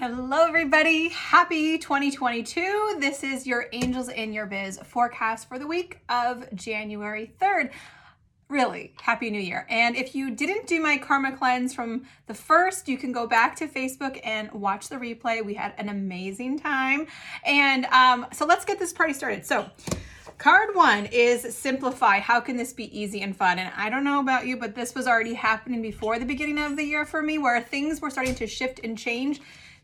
Hello everybody, happy 2022. This is your Angels in Your Biz forecast for the week of January 3rd. Really, happy new year. And if you didn't do my karma cleanse from the first, you can go back to Facebook and watch the replay. We had an amazing time. And so let's get this party started. So card one is simplify. How can this be easy and fun? And I don't know about you, but this was already happening before the beginning of the year for me, where things were starting to shift and change,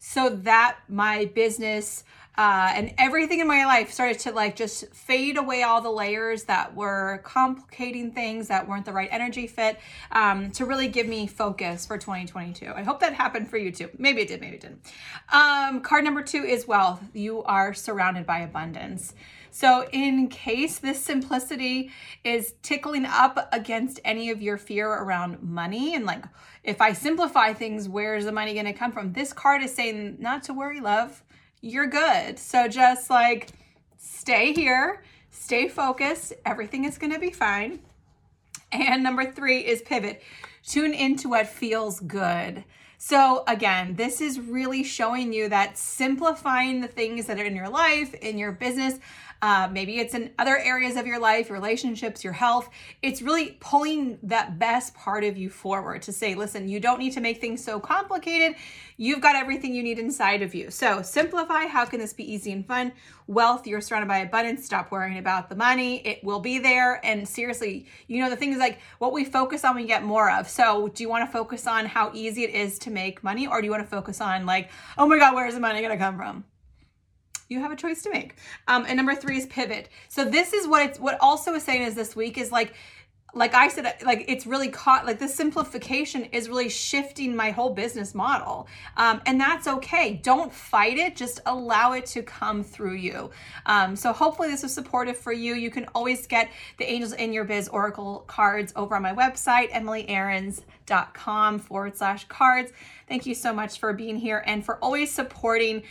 so that my business and everything in my life started to just fade away, all the layers that were complicating things that weren't the right energy fit, to really give me focus for 2022. I hope that happened for you too. Maybe it did, maybe it didn't. Card number two is wealth. You are surrounded by abundance. So in case this simplicity is tickling up against any of your fear around money and if I simplify things, where's the money going to come from? This card is saying not to worry, love. You're good. So just stay here, stay focused. Everything is going to be fine. And number three is pivot. Tune into what feels good. So again, this is really showing you that simplifying the things that are in your life, in your business, maybe it's in other areas of your life, your relationships, your health. It's really pulling that best part of you forward to say, listen, you don't need to make things so complicated. You've got everything you need inside of you. So simplify. How can this be easy and fun? Wealth, you're surrounded by abundance. Stop worrying about the money. It will be there. And seriously, the thing is what we focus on, we get more of. So do you want to focus on how easy it is to make money? Or do you want to focus on oh my God, where's the money going to come from? You have a choice to make. And number three is pivot. So this is what also is saying is this week is I said, it's really caught, this simplification is really shifting my whole business model. And that's okay. Don't fight it. Just allow it to come through you. So hopefully this was supportive for you. You can always get the Angels in Your Biz Oracle cards over on my website, EmilyAarons.com/cards. Thank you so much for being here and for always supporting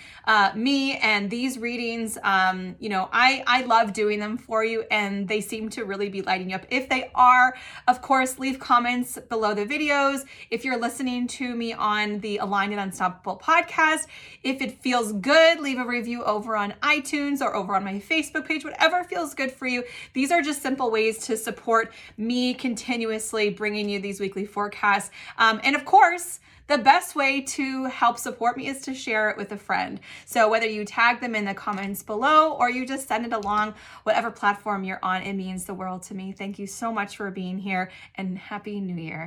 me and these readings. I love doing them for you, and they seem to really be lighting you up. If they are, of course, leave comments below the videos. If you're listening to me on the Aligned and Unstoppable podcast, if it feels good, leave a review over on iTunes or over on my Facebook page, whatever feels good for you. These are just simple ways to support me continuously bringing you these weekly forecasts. And of course, the best way to help support me is to share it with a friend. So whether you tag them in the comments below or you just send it along, whatever platform you're on, it means the world to me. Thank you so much for being here, and Happy New Year.